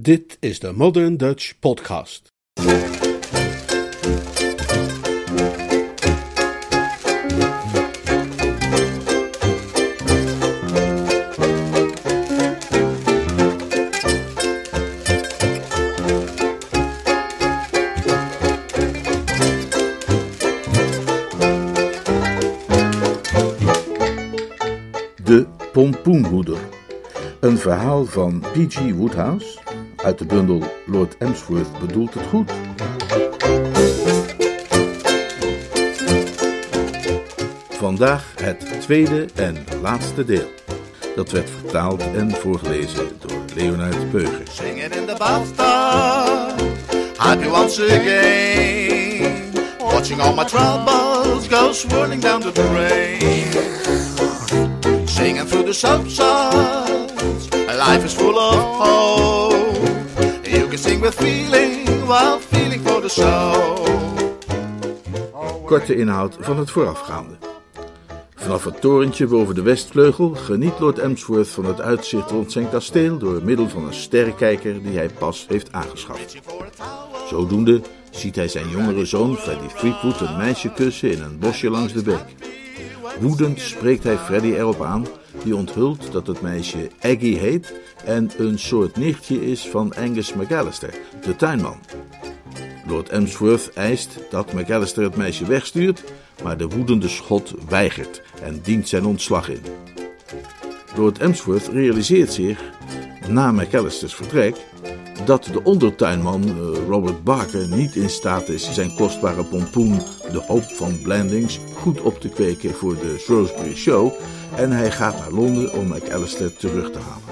Dit is de Modern Dutch Podcast. De Pompoenhoeder. Een verhaal van P.G. Woodhouse uit de bundel Lord Emsworth bedoelt het goed. Vandaag het tweede en laatste deel. Dat werd vertaald en voorgelezen door Leonard Beuge. Singing in the bathtub, happy once again. Watching all my troubles go swirling down to the rain. Singing through the subsides, life is full of hope. With feeling, while feeling for the show. Korte inhoud van het voorafgaande. Vanaf het torentje boven de westvleugel geniet Lord Emsworth van het uitzicht rond zijn kasteel door middel van een sterrenkijker die hij pas heeft aangeschaft. Zodoende ziet hij zijn jongere zoon Freddy Fleetwood een meisje kussen in een bosje langs de beek. Woedend spreekt hij Freddy erop aan, die onthult dat het meisje Aggie heet en een soort nichtje is van Angus McAllister, de tuinman. Lord Emsworth eist dat McAllister het meisje wegstuurt, maar de woedende schot weigert en dient zijn ontslag in. Lord Emsworth realiseert zich, na McAllisters vertrek, dat de ondertuinman Robert Barker niet in staat is zijn kostbare pompoen, de hoop van Blandings, goed op te kweken voor de Shrewsbury Show, en hij gaat naar Londen om McAllister terug te halen.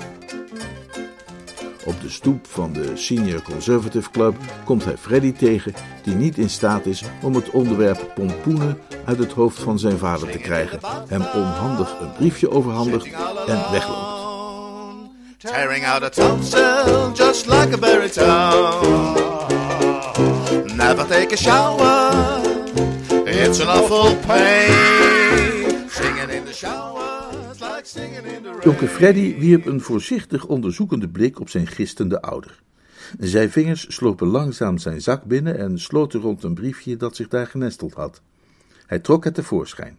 Op de stoep van de Senior Conservative Club komt hij Freddy tegen, die niet in staat is om het onderwerp pompoenen uit het hoofd van zijn vader te krijgen, hem onhandig een briefje overhandigt en wegloopt. Tearing out a topsail just like a berry town. Never take a shower, it's an awful pain. Singing in the shower, it's like singing in the rain. Jonker Freddy wierp een voorzichtig onderzoekende blik op zijn gistende ouder. Zijn vingers slopen langzaam zijn zak binnen en sloten rond een briefje dat zich daar genesteld had. Hij trok het tevoorschijn.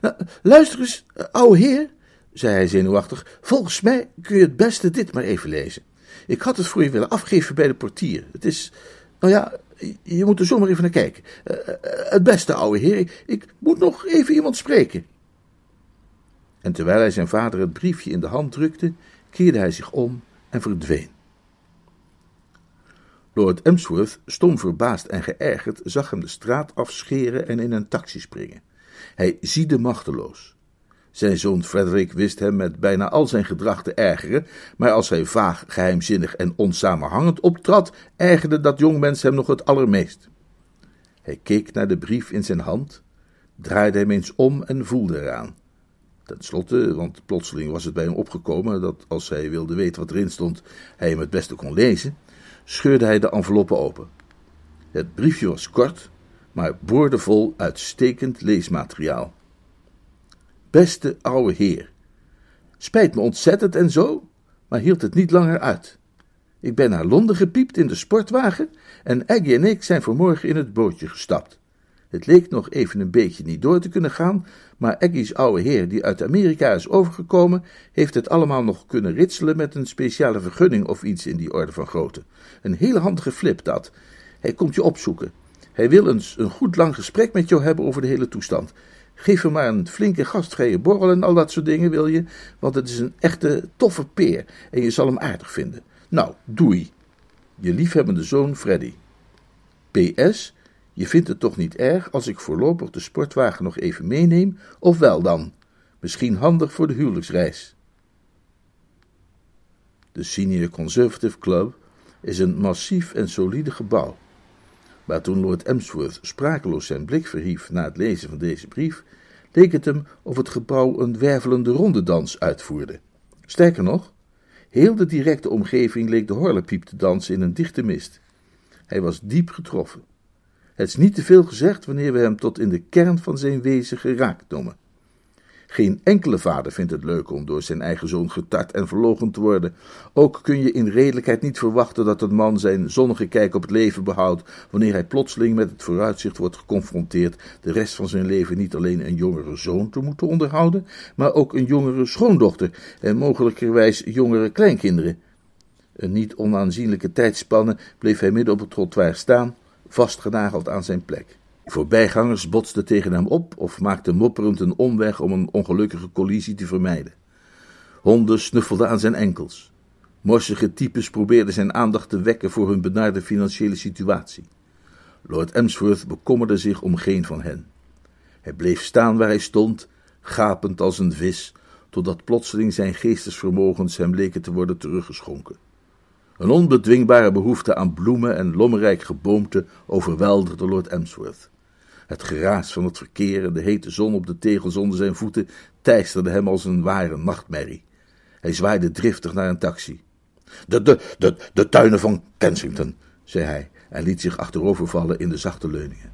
Nou, luister eens, ouwe heer, zei hij zenuwachtig, volgens mij kun je het beste dit maar even lezen. Ik had het voor je willen afgeven bij de portier. Het is, nou ja, je moet er zomaar even naar kijken. Het beste, ouwe heer, ik moet nog even iemand spreken. En terwijl hij zijn vader het briefje in de hand drukte, keerde hij zich om en verdween. Lord Emsworth, stom verbaasd en geërgerd, zag hem de straat afscheren en in een taxi springen. Hij ziedde machteloos. Zijn zoon Frederick wist hem met bijna al zijn gedrag te ergeren, maar als hij vaag, geheimzinnig en onsamenhangend optrad, ergerde dat jongmens hem nog het allermeest. Hij keek naar de brief in zijn hand, draaide hem eens om en voelde eraan. Ten slotte, want plotseling was het bij hem opgekomen dat als hij wilde weten wat erin stond, hij hem het beste kon lezen, scheurde hij de enveloppe open. Het briefje was kort, maar boordevol uitstekend leesmateriaal. Beste ouwe heer, spijt me ontzettend en zo, maar hield het niet langer uit. Ik ben naar Londen gepiept in de sportwagen en Aggie en ik zijn vanmorgen in het bootje gestapt. Het leek nog even een beetje niet door te kunnen gaan, maar Aggie's ouwe heer die uit Amerika is overgekomen, heeft het allemaal nog kunnen ritselen met een speciale vergunning of iets in die orde van grootte. Een hele handige flip dat. Hij komt je opzoeken. Hij wil eens een goed lang gesprek met jou hebben over de hele toestand. Geef hem maar een flinke gastvrije borrel en al dat soort dingen, wil je? Want het is een echte toffe peer en je zal hem aardig vinden. Nou, doei. Je liefhebbende zoon Freddy. PS, je vindt het toch niet erg als ik voorlopig de sportwagen nog even meeneem? Of wel dan? Misschien handig voor de huwelijksreis. De Senior Conservative Club is een massief en solide gebouw. Maar toen Lord Emsworth sprakeloos zijn blik verhief na het lezen van deze brief, leek het hem of het gebouw een wervelende rondedans uitvoerde. Sterker nog, heel de directe omgeving leek de horlepiep te dansen in een dichte mist. Hij was diep getroffen. Het is niet te veel gezegd wanneer we hem tot in de kern van zijn wezen geraakt noemen. Geen enkele vader vindt het leuk om door zijn eigen zoon getart en verloochend te worden. Ook kun je in redelijkheid niet verwachten dat een man zijn zonnige kijk op het leven behoudt, wanneer hij plotseling met het vooruitzicht wordt geconfronteerd de rest van zijn leven niet alleen een jongere zoon te moeten onderhouden, maar ook een jongere schoondochter en mogelijkerwijs jongere kleinkinderen. Een niet onaanzienlijke tijdspanne bleef hij midden op het trottoir staan, vastgenageld aan zijn plek. Voorbijgangers botsten tegen hem op of maakten mopperend een omweg om een ongelukkige collisie te vermijden. Honden snuffelden aan zijn enkels. Morsige types probeerden zijn aandacht te wekken voor hun benarde financiële situatie. Lord Emsworth bekommerde zich om geen van hen. Hij bleef staan waar hij stond, gapend als een vis, totdat plotseling zijn geestesvermogens hem leken te worden teruggeschonken. Een onbedwingbare behoefte aan bloemen en lommerrijk geboomte overweldigde Lord Emsworth. Het geraas van het verkeer en de hete zon op de tegels onder zijn voeten teisterde hem als een ware nachtmerrie. Hij zwaaide driftig naar een taxi. De tuinen van Kensington, zei hij en liet zich achterovervallen in de zachte leuningen.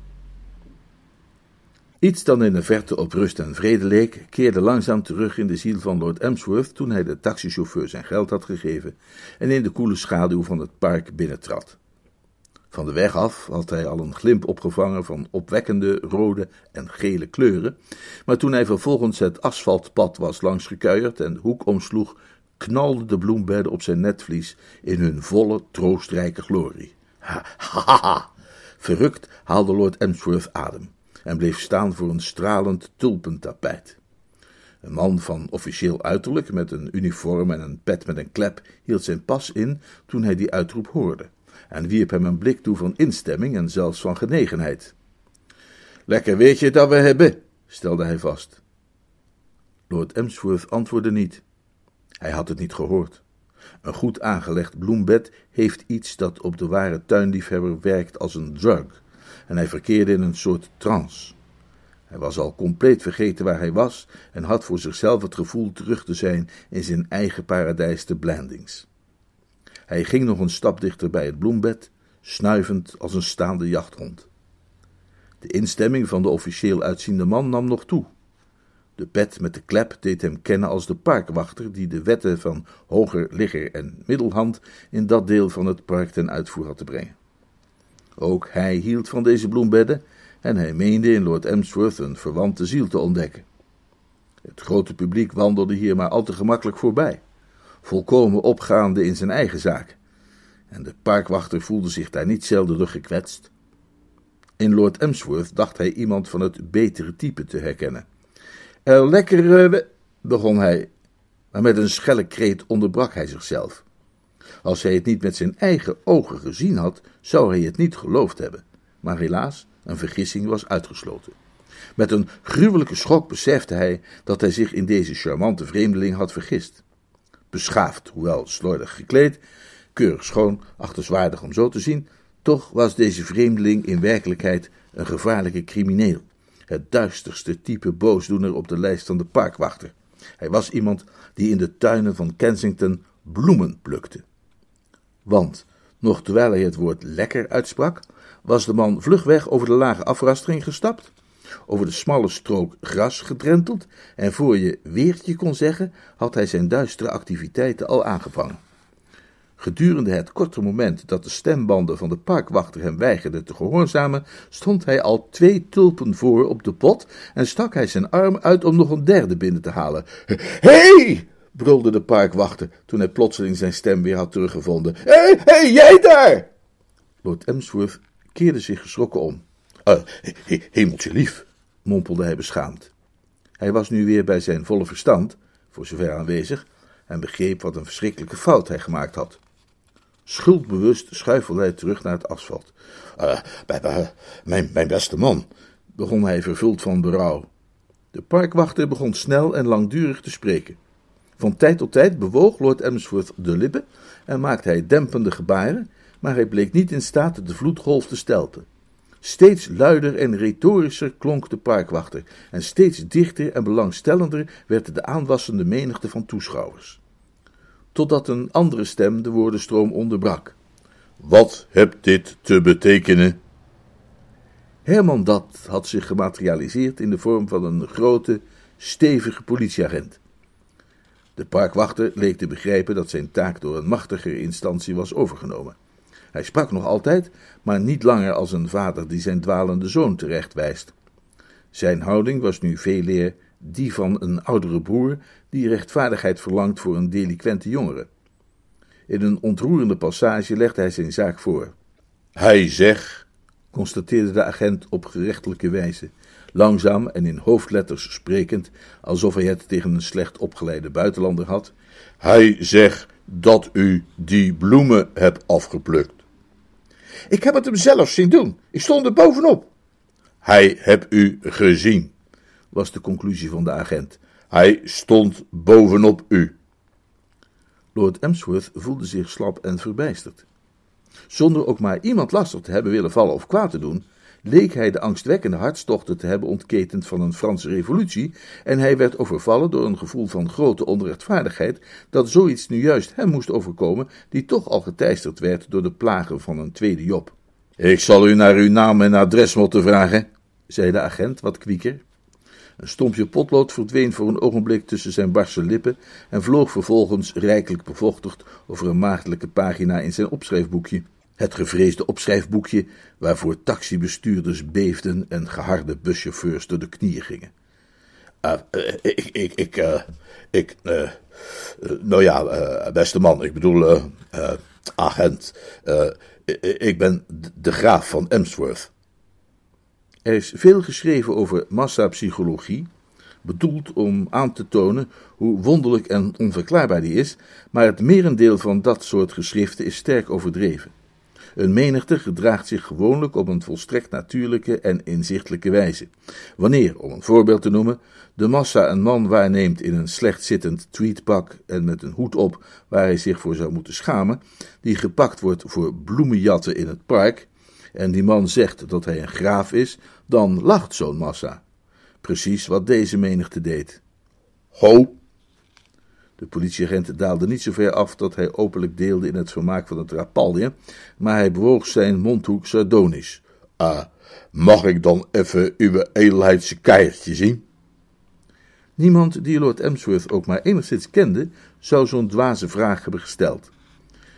Iets dat in de verte op rust en vrede leek, keerde langzaam terug in de ziel van Lord Emsworth toen hij de taxichauffeur zijn geld had gegeven en in de koele schaduw van het park binnentrad. Van de weg af had hij al een glimp opgevangen van opwekkende rode en gele kleuren, maar toen hij vervolgens het asfaltpad was langsgekuierd en de hoek omsloeg, knalden de bloembedden op zijn netvlies in hun volle, troostrijke glorie. Ha, ha, ha! Verrukt haalde Lord Emsworth adem en bleef staan voor een stralend tulpentapijt. Een man van officieel uiterlijk, met een uniform en een pet met een klep, hield zijn pas in toen hij die uitroep hoorde, en wierp hem een blik toe van instemming en zelfs van genegenheid. "Lekker weet je dat we hebben," stelde hij vast. Lord Emsworth antwoordde niet. Hij had het niet gehoord. Een goed aangelegd bloembed heeft iets dat op de ware tuinliefhebber werkt als een drug, en hij verkeerde in een soort trance. Hij was al compleet vergeten waar hij was en had voor zichzelf het gevoel terug te zijn in zijn eigen paradijs te Blandings. Hij ging nog een stap dichter bij het bloembed, snuivend als een staande jachthond. De instemming van de officieel uitziende man nam nog toe. De pet met de klep deed hem kennen als de parkwachter die de wetten van hoger, ligger en middelhand in dat deel van het park ten uitvoer had te brengen. Ook hij hield van deze bloembedden en hij meende in Lord Emsworth een verwante ziel te ontdekken. Het grote publiek wandelde hier maar al te gemakkelijk voorbij, volkomen opgaande in zijn eigen zaak, en de parkwachter voelde zich daar niet zelden door gekwetst. In Lord Emsworth dacht hij iemand van het betere type te herkennen. Lekker, begon hij, maar met een schelle kreet onderbrak hij zichzelf. Als hij het niet met zijn eigen ogen gezien had, zou hij het niet geloofd hebben. Maar helaas, een vergissing was uitgesloten. Met een gruwelijke schok besefte hij dat hij zich in deze charmante vreemdeling had vergist. Beschaafd, hoewel slordig gekleed, keurig schoon, achterswaardig om zo te zien, toch was deze vreemdeling in werkelijkheid een gevaarlijke crimineel. Het duisterste type boosdoener op de lijst van de parkwachter. Hij was iemand die in de tuinen van Kensington bloemen plukte. Want, nog terwijl hij het woord lekker uitsprak, was de man vlug weg over de lage afrastering gestapt, over de smalle strook gras gedrenteld, en voor je weertje kon zeggen, had hij zijn duistere activiteiten al aangevangen. Gedurende het korte moment dat de stembanden van de parkwachter hem weigerden te gehoorzamen, stond hij al 2 tulpen voor op de pot en stak hij zijn arm uit om nog een derde binnen te halen. Hey! brulde de parkwachter, toen hij plotseling zijn stem weer had teruggevonden. Hé, jij daar! Lord Emsworth keerde zich geschrokken om. Hemeltje lief, mompelde hij beschaamd. Hij was nu weer bij zijn volle verstand, voor zover aanwezig, en begreep wat een verschrikkelijke fout hij gemaakt had. Schuldbewust schuifelde hij terug naar het asfalt. Mijn beste man, begon hij vervuld van berouw. De parkwachter begon snel en langdurig te spreken. Van tijd tot tijd bewoog Lord Emsworth de lippen en maakte hij dempende gebaren, maar hij bleek niet in staat de vloedgolf te stelpen. Steeds luider en retorischer klonk de parkwachter en steeds dichter en belangstellender werd de aanwassende menigte van toeschouwers. Totdat een andere stem de woordenstroom onderbrak. Wat heeft dit te betekenen? Herman Datt had zich gematerialiseerd in de vorm van een grote, stevige politieagent. De parkwachter leek te begrijpen dat zijn taak door een machtiger instantie was overgenomen. Hij sprak nog altijd, maar niet langer als een vader die zijn dwalende zoon terechtwijst. Zijn houding was nu veeleer die van een oudere broer die rechtvaardigheid verlangt voor een delinquente jongere. In een ontroerende passage legde hij zijn zaak voor. Hij zeg, constateerde de agent op gerechtelijke wijze, langzaam en in hoofdletters sprekend, alsof hij het tegen een slecht opgeleide buitenlander had. Hij zeg dat u die bloemen hebt afgeplukt. Ik heb het hem zelf zien doen. Ik stond er bovenop. Hij heb u gezien, was de conclusie van de agent. Hij stond bovenop u. Lord Emsworth voelde zich slap en verbijsterd. Zonder ook maar iemand lastig te hebben willen vallen of kwaad te doen, leek hij de angstwekkende hartstochten te hebben ontketend van een Franse revolutie, en hij werd overvallen door een gevoel van grote onrechtvaardigheid dat zoiets nu juist hem moest overkomen, die toch al geteisterd werd door de plagen van een tweede Job. Ik zal u naar uw naam en adres moeten vragen, zei de agent wat kwieker. Een stompje potlood verdween voor een ogenblik tussen zijn barse lippen en vloog vervolgens rijkelijk bevochtigd over een maagdelijke pagina in zijn opschrijfboekje. Het gevreesde opschrijfboekje waarvoor taxibestuurders beefden en geharde buschauffeurs door de knieën gingen. Beste man, ik bedoel, agent, ik ben de graaf van Emsworth. Er is veel geschreven over massapsychologie, bedoeld om aan te tonen hoe wonderlijk en onverklaarbaar die is, maar het merendeel van dat soort geschriften is sterk overdreven. Een menigte gedraagt zich gewoonlijk op een volstrekt natuurlijke en inzichtelijke wijze. Wanneer, om een voorbeeld te noemen, de massa een man waarneemt in een slecht zittend tweedpak en met een hoed op waar hij zich voor zou moeten schamen, die gepakt wordt voor bloemenjatten in het park, en die man zegt dat hij een graaf is, dan lacht zo'n massa. Precies wat deze menigte deed. Ho! De politieagent daalde niet zo ver af dat hij openlijk deelde in het vermaak van het rapalje, maar hij bewoog zijn mondhoek sardonisch. Mag ik dan even uw edelheidse keiertje zien? Niemand die Lord Emsworth ook maar enigszins kende, zou zo'n dwaze vraag hebben gesteld.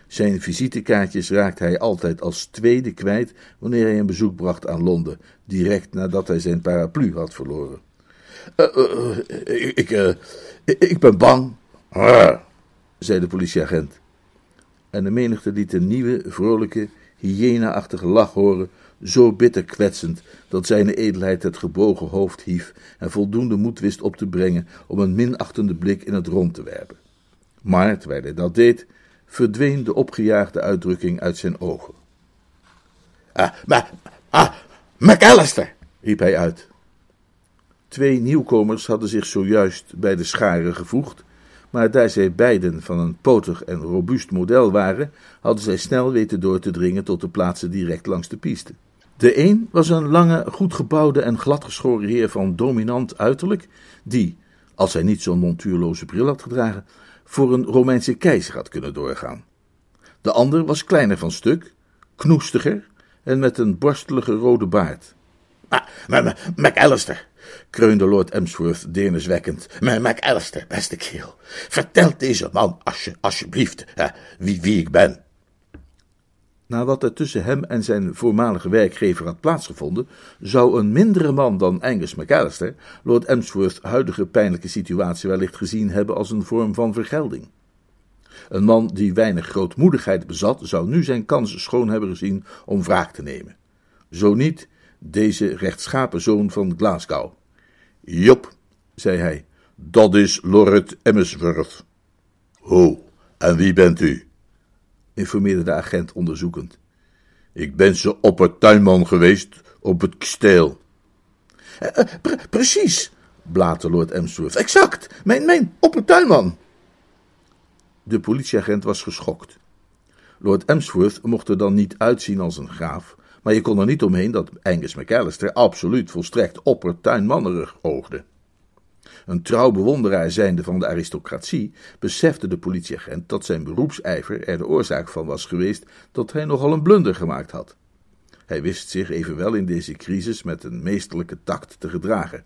Zijn visitekaartjes raakte hij altijd als tweede kwijt wanneer hij een bezoek bracht aan Londen, direct nadat hij zijn paraplu had verloren. Ik ben bang, zei de politieagent. En de menigte liet een nieuwe, vrolijke, hyena-achtige lach horen, zo bitter kwetsend dat zijne edelheid het gebogen hoofd hief en voldoende moed wist op te brengen om een minachtende blik in het rond te werpen. Maar, terwijl hij dat deed, verdween de opgejaagde uitdrukking uit zijn ogen. McAllister, riep hij uit. Twee nieuwkomers hadden zich zojuist bij de schare gevoegd, maar daar zij beiden van een potig en robuust model waren, hadden zij snel weten door te dringen tot de plaatsen direct langs de piste. De een was een lange, goed gebouwde en gladgeschoren heer van dominant uiterlijk, die, als hij niet zo'n montuurloze bril had gedragen, voor een Romeinse keizer had kunnen doorgaan. De ander was kleiner van stuk, knoestiger en met een borstelige rode baard. McAllister, kreunde Lord Emsworth deerniswekkend. McAllister, beste kerel, vertel deze man alsjeblieft wie ik ben. Nadat er tussen hem en zijn voormalige werkgever had plaatsgevonden, zou een mindere man dan Angus McAllister Lord Emsworth's huidige pijnlijke situatie wellicht gezien hebben als een vorm van vergelding. Een man die weinig grootmoedigheid bezat, zou nu zijn kans schoon hebben gezien om wraak te nemen. Zo niet, deze rechtschapen zoon van Glasgow. Jop, zei hij, dat is Lord Emsworth. Ho, en wie bent u? Informeerde de agent onderzoekend. Ik ben ze oppertuinman geweest op het kasteel. Precies, blaatte Lord Emsworth. Exact, mijn oppertuinman. De politieagent was geschokt. Lord Emsworth mocht er dan niet uitzien als een graaf, maar je kon er niet omheen dat Angus McAllister absoluut volstrekt oppertuinmannerig oogde. Een trouw bewonderaar zijnde van de aristocratie, besefte de politieagent dat zijn beroepsijver er de oorzaak van was geweest dat hij nogal een blunder gemaakt had. Hij wist zich evenwel in deze crisis met een meesterlijke tact te gedragen.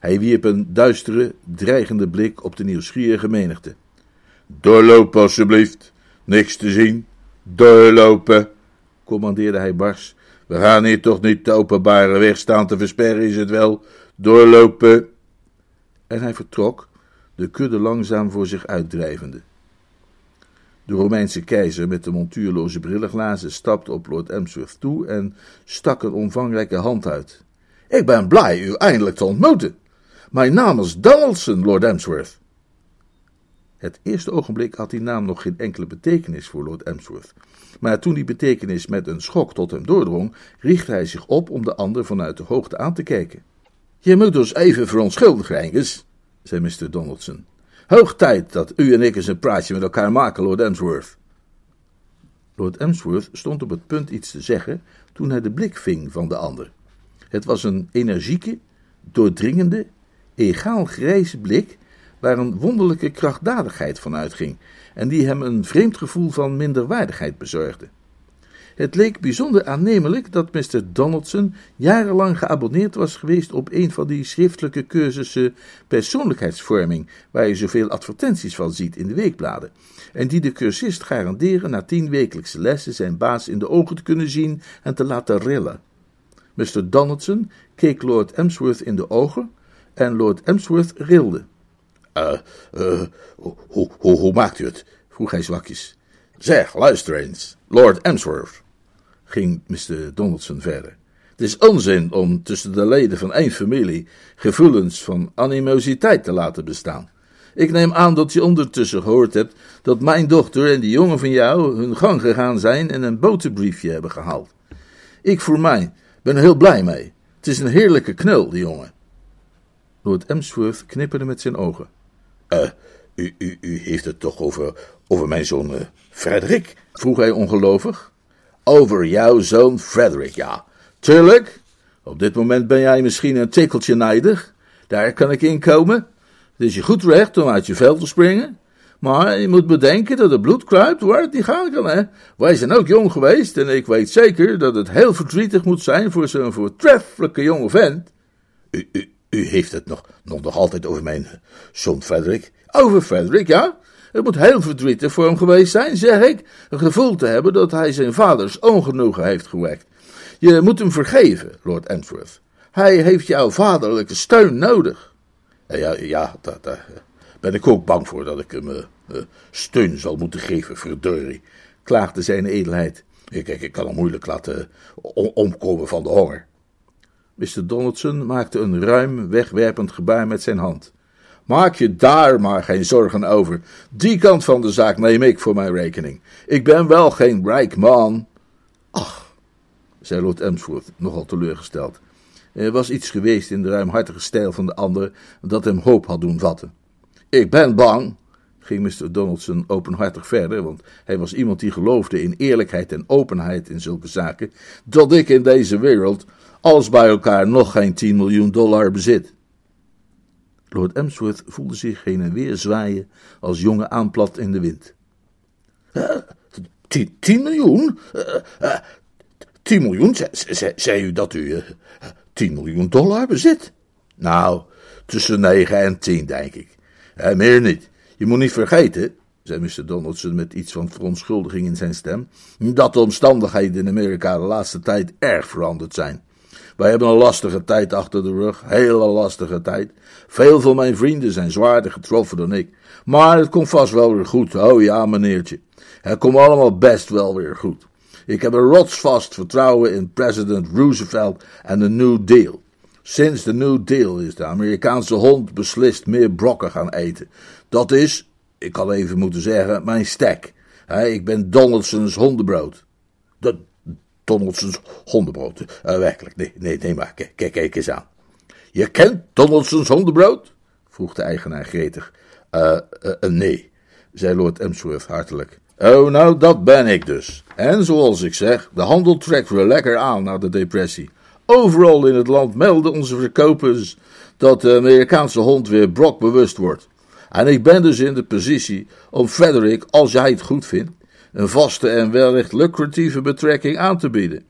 Hij wierp een duistere, dreigende blik op de nieuwsgierige menigte. Doorlopen alsjeblieft, niks te zien, doorlopen, commandeerde hij bars. We gaan hier toch niet de openbare weg staan te versperren, is het wel, doorlopen. En hij vertrok, de kudde langzaam voor zich uitdrijvende. De Romeinse keizer met de montuurloze brillenglazen stapte op Lord Emsworth toe en stak een omvangrijke hand uit. Ik ben blij u eindelijk te ontmoeten. Mijn naam is Donaldson, Lord Emsworth. Het eerste ogenblik had die naam nog geen enkele betekenis voor Lord Emsworth, maar toen die betekenis met een schok tot hem doordrong, richtte hij zich op om de ander vanuit de hoogte aan te kijken. Je moet ons even verontschuldigen, Angus, zei Mr. Donaldson. Hoog tijd dat u en ik eens een praatje met elkaar maken, Lord Emsworth. Lord Emsworth stond op het punt iets te zeggen toen hij de blik ving van de ander. Het was een energieke, doordringende, egaal grijze blik waar een wonderlijke krachtdadigheid van uitging en die hem een vreemd gevoel van minderwaardigheid bezorgde. Het leek bijzonder aannemelijk dat Mr. Donaldson jarenlang geabonneerd was geweest op een van die schriftelijke cursussen persoonlijkheidsvorming, waar je zoveel advertenties van ziet in de weekbladen, en die de cursist garanderen na 10 wekelijkse lessen zijn baas in de ogen te kunnen zien en te laten rillen. Mr. Donaldson keek Lord Emsworth in de ogen en Lord Emsworth rilde. Hoe maakt u het? Vroeg hij zwakjes. Zeg, luister eens, Lord Emsworth, ging Mr. Donaldson verder. Het is onzin om tussen de leden van één familie gevoelens van animositeit te laten bestaan. Ik neem aan dat je ondertussen gehoord hebt dat mijn dochter en die jongen van jou hun gang gegaan zijn en een boterbriefje hebben gehaald. Ik voor mij ben er heel blij mee. Het is een heerlijke knul, die jongen. Lord Emsworth knipperde met zijn ogen. U heeft het toch over mijn zoon Frederik? Vroeg hij ongelovig. Over jouw zoon Frederik, ja. Tuurlijk. Op dit moment ben jij misschien een tikkeltje nijdig. Daar kan ik inkomen. Het is je goed recht om uit je vel te springen. Maar je moet bedenken dat het bloed kruipt waar het niet gaan kan, hè. Wij zijn ook jong geweest en ik weet zeker dat het heel verdrietig moet zijn voor zo'n voortreffelijke jonge vent. U heeft het nog altijd over mijn zoon Frederik. Over Frederik, ja. Het moet heel verdrietig voor hem geweest zijn, zeg ik, een gevoel te hebben dat hij zijn vaders ongenoegen heeft gewekt. Je moet hem vergeven, Lord Emsworth. Hij heeft jouw vaderlijke steun nodig. Ja, daar ben ik ook bang voor dat ik hem steun zal moeten geven, verdorie, klaagde zijn edelheid. Ik kan hem moeilijk laten omkomen van de honger. Mr. Donaldson maakte een ruim wegwerpend gebaar met zijn hand. Maak je daar maar geen zorgen over. Die kant van de zaak neem ik voor mijn rekening. Ik ben wel geen rijk man. Ach, zei Lord Emsworth, nogal teleurgesteld. Er was iets geweest in de ruimhartige stijl van de ander dat hem hoop had doen vatten. Ik ben bang, ging Mr. Donaldson openhartig verder, want hij was iemand die geloofde in eerlijkheid en openheid in zulke zaken, dat ik in deze wereld alles bij elkaar nog geen $10 miljoen bezit. Lord Emsworth voelde zich heen en weer zwaaien als jongen aanplat in de wind. 10 miljoen? 10 miljoen? Zei u dat u $10 miljoen bezit? Nou, tussen 9 en 10, denk ik. Meer niet. Je moet niet vergeten, zei Mr. Donaldson met iets van verontschuldiging in zijn stem, dat de omstandigheden in Amerika de laatste tijd erg veranderd zijn. Wij hebben een lastige tijd achter de rug, hele lastige tijd. Veel van mijn vrienden zijn zwaarder getroffen dan ik. Maar het komt vast wel weer goed, oh ja meneertje. Het komt allemaal best wel weer goed. Ik heb een rotsvast vertrouwen in president Roosevelt en de New Deal. Sinds de New Deal is de Amerikaanse hond beslist meer brokken gaan eten. Dat is, ik had even moeten zeggen, mijn stek. Ik ben Donaldson's hondenbrood. Donaldson's hondenbrood. Werkelijk, nee, maar kijk eens aan. Je kent Donaldson's hondenbrood? Vroeg de eigenaar gretig. Nee, zei Lord Emsworth hartelijk. Oh, nou, dat ben ik dus. En zoals ik zeg, de handel trekt weer lekker aan na de depressie. Overal in het land melden onze verkopers dat de Amerikaanse hond weer brokbewust wordt. En ik ben dus in de positie om Frederik, als jij het goed vindt, een vaste en wellicht lucratieve betrekking aan te bieden.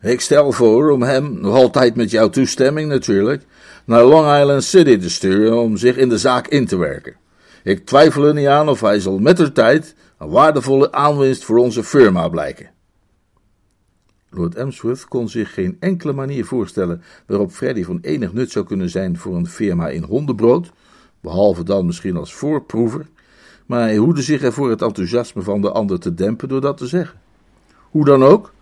Ik stel voor om hem, nog altijd met jouw toestemming natuurlijk, naar Long Island City te sturen om zich in de zaak in te werken. Ik twijfel er niet aan of hij zal mettertijd een waardevolle aanwinst voor onze firma blijken. Lord Emsworth kon zich geen enkele manier voorstellen waarop Freddy van enig nut zou kunnen zijn voor een firma in hondenbrood, behalve dan misschien als voorproever, maar hij hoede zich ervoor het enthousiasme van de ander te dempen door dat te zeggen. Hoe dan ook,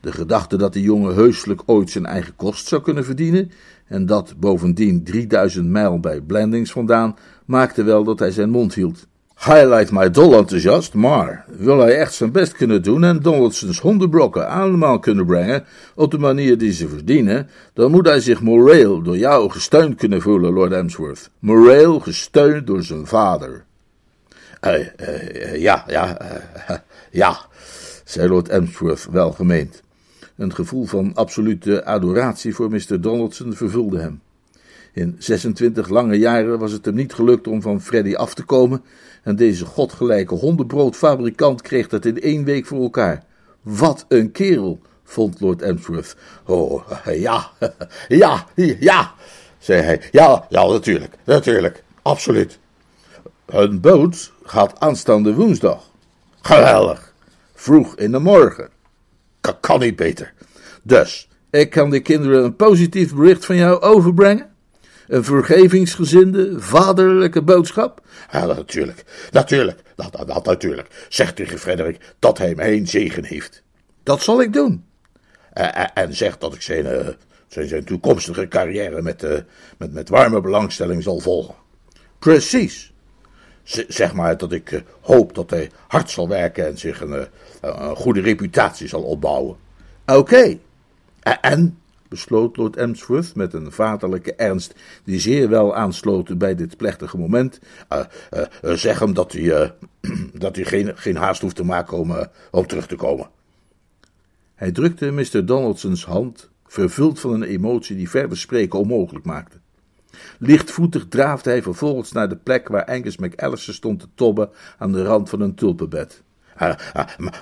de gedachte dat de jongen heuselijk ooit zijn eigen kost zou kunnen verdienen, en dat bovendien 3000 mijl bij Blandings vandaan, maakte wel dat hij zijn mond hield. Hij lijkt mij dol enthousiast, maar wil hij echt zijn best kunnen doen en Donaldson's hondenbrokken aan de man kunnen brengen op de manier die ze verdienen, dan moet hij zich moreel door jou gesteund kunnen voelen, Lord Emsworth. Moreel gesteund door zijn vader. Ja, zei Lord Emsworth welgemeend. Een gevoel van absolute adoratie voor Mr. Donaldson vervulde hem. In 26 lange jaren was het hem niet gelukt om van Freddy af te komen, en deze godgelijke hondenbroodfabrikant kreeg dat in 1 week voor elkaar. Wat een kerel, vond Lord Emsworth. Oh, ja, zei hij. Ja, natuurlijk, absoluut. Hun boot gaat aanstaande woensdag. Geweldig, vroeg in de morgen. Kan niet beter. Dus, ik kan de kinderen een positief bericht van jou overbrengen? Een vergevingsgezinde, vaderlijke boodschap? Ja, natuurlijk. Zeg tegen Frederik dat hij mijn zegen heeft. Dat zal ik doen. En zeg dat ik zijn toekomstige carrière met warme belangstelling zal volgen. Precies. Zeg maar dat ik hoop dat hij hard zal werken en zich een goede reputatie zal opbouwen. Oké. En... besloot Lord Emsworth met een vaderlijke ernst die zeer wel aansloot bij dit plechtige moment. Zeg hem dat hij geen haast hoeft te maken om terug te komen. Hij drukte Mr. Donaldson's hand, vervuld van een emotie die verder spreken onmogelijk maakte. Lichtvoetig draafde hij vervolgens naar de plek waar Angus McAllister stond te tobben aan de rand van een tulpenbed.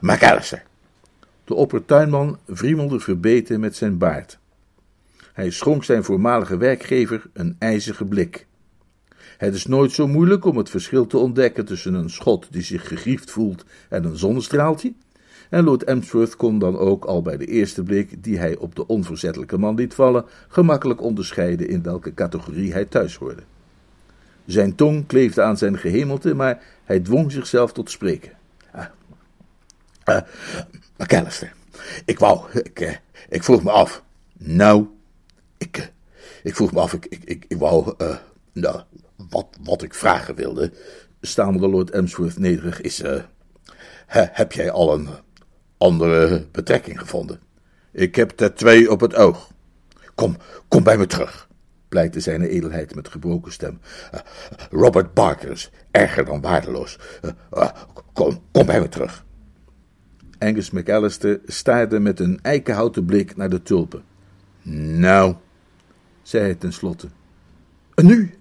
McAllister! De oppertuinman wriemelde verbeten met zijn baard. Hij schonk zijn voormalige werkgever een ijzige blik. Het is nooit zo moeilijk om het verschil te ontdekken tussen een schot die zich gegriefd voelt en een zonnestraaltje, en Lord Emsworth kon dan ook al bij de eerste blik die hij op de onverzettelijke man liet vallen, gemakkelijk onderscheiden in welke categorie hij thuis hoorde. Zijn tong kleefde aan zijn gehemelte, maar hij dwong zichzelf tot spreken. McAllister, ik vroeg me af. Nou... wat ik vragen wilde, stamelde Lord Emsworth nederig, is... heb jij al een andere betrekking gevonden? Ik heb er 2 op het oog. Kom bij me terug, pleitte zijne edelheid met gebroken stem. Robert Barker is erger dan waardeloos. Kom bij me terug. Angus McAllister staarde met een eikenhouten blik naar de tulpen. Nou... zei hij tenslotte. En nu?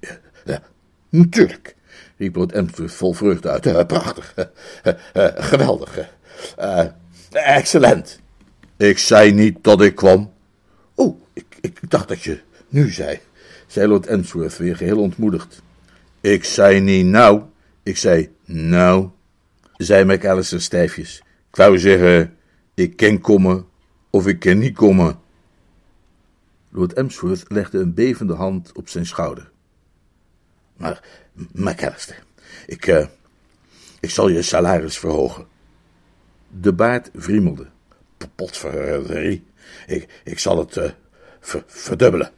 Ja, natuurlijk, riep Lord Emsworth vol vreugde uit. Prachtig, geweldig, excellent. Ik zei niet dat ik kwam. Oh, ik dacht dat je nu zei Lord Emsworth weer geheel ontmoedigd. Ik zei niet nou, ik zei nou, zei McAllister stijfjes. Ik wou zeggen, ik kan komen of ik kan niet komen. Lord Emsworth legde een bevende hand op zijn schouder. Maar, McAllister, ik zal je salaris verhogen. De baard wriemelde. Potverdorie, ik zal het verdubbelen.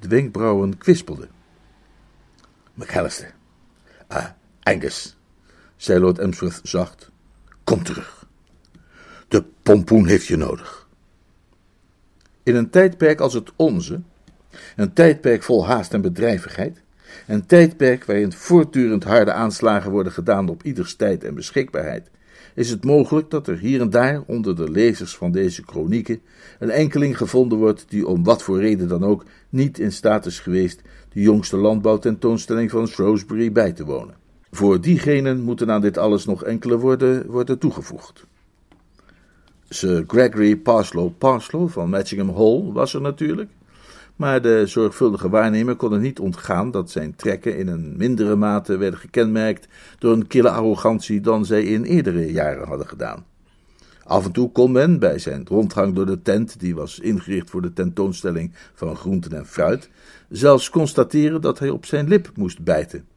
De wenkbrauwen kwispelden. McAllister, Angus, zei Lord Emsworth zacht, kom terug. De pompoen heeft je nodig. In een tijdperk als het onze, een tijdperk vol haast en bedrijvigheid, een tijdperk waarin voortdurend harde aanslagen worden gedaan op ieders tijd en beschikbaarheid, is het mogelijk dat er hier en daar onder de lezers van deze kronieken een enkeling gevonden wordt die om wat voor reden dan ook niet in staat is geweest de jongste landbouwtentoonstelling van Shrewsbury bij te wonen. Voor diegenen moeten aan dit alles nog enkele woorden worden toegevoegd. Sir Gregory Parsloe van Matchingham Hall was er natuurlijk, maar de zorgvuldige waarnemer kon het niet ontgaan dat zijn trekken in een mindere mate werden gekenmerkt door een kille arrogantie dan zij in eerdere jaren hadden gedaan. Af en toe kon men, bij zijn rondgang door de tent, die was ingericht voor de tentoonstelling van groenten en fruit, zelfs constateren dat hij op zijn lip moest bijten.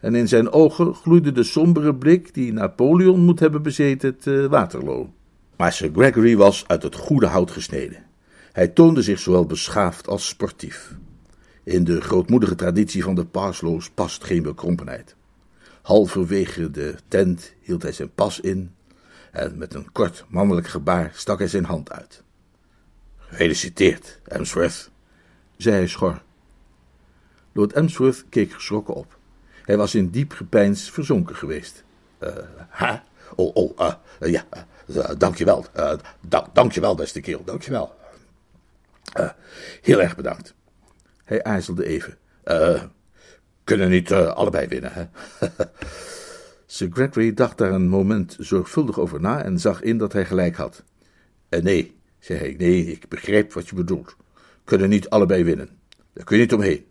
En in zijn ogen gloeide de sombere blik die Napoleon moet hebben bezeten te Waterloo. Maar Sir Gregory was uit het goede hout gesneden. Hij toonde zich zowel beschaafd als sportief. In de grootmoedige traditie van de Parsloes past geen bekrompenheid. Halverwege de tent hield hij zijn pas in en met een kort mannelijk gebaar stak hij zijn hand uit. "Gefeliciteerd, Emsworth," zei hij schor. Lord Emsworth keek geschrokken op. Hij was in diep gepeins verzonken geweest. "Ha? Ja, dankjewel. Dankjewel, beste kerel, dankjewel. Heel erg bedankt." Hij aarzelde even. Kunnen niet allebei winnen, hè?" Sir Gregory dacht daar een moment zorgvuldig over na en zag in dat hij gelijk had. Nee, zei hij, nee, ik begrijp wat je bedoelt. Kunnen niet allebei winnen. Daar kun je niet omheen."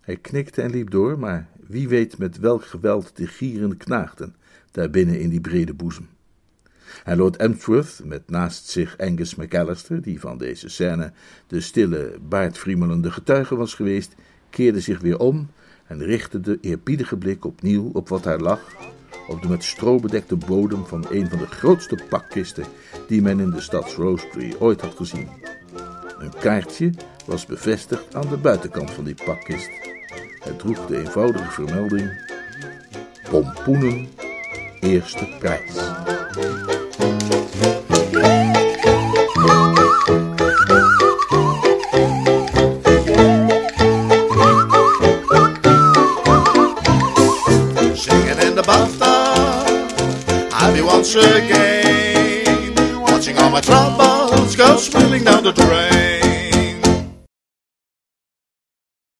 Hij knikte en liep door, maar wie weet met welk geweld de gieren knaagden daarbinnen in die brede boezem. En Lord Emsworth, met naast zich Angus McAllister, die van deze scène de stille, baardvriemelende getuige was geweest, keerde zich weer om en richtte de eerbiedige blik opnieuw op wat daar lag, op de met stro bedekte bodem van een van de grootste pakkisten die men in de stad Shrewsbury ooit had gezien. Een kaartje was bevestigd aan de buitenkant van die pakkist. Het droeg de eenvoudige vermelding: "Pompoenen, eerste prijs." Singing in the bathtub, I'll be once again, watching all my troubles go spilling down the drain.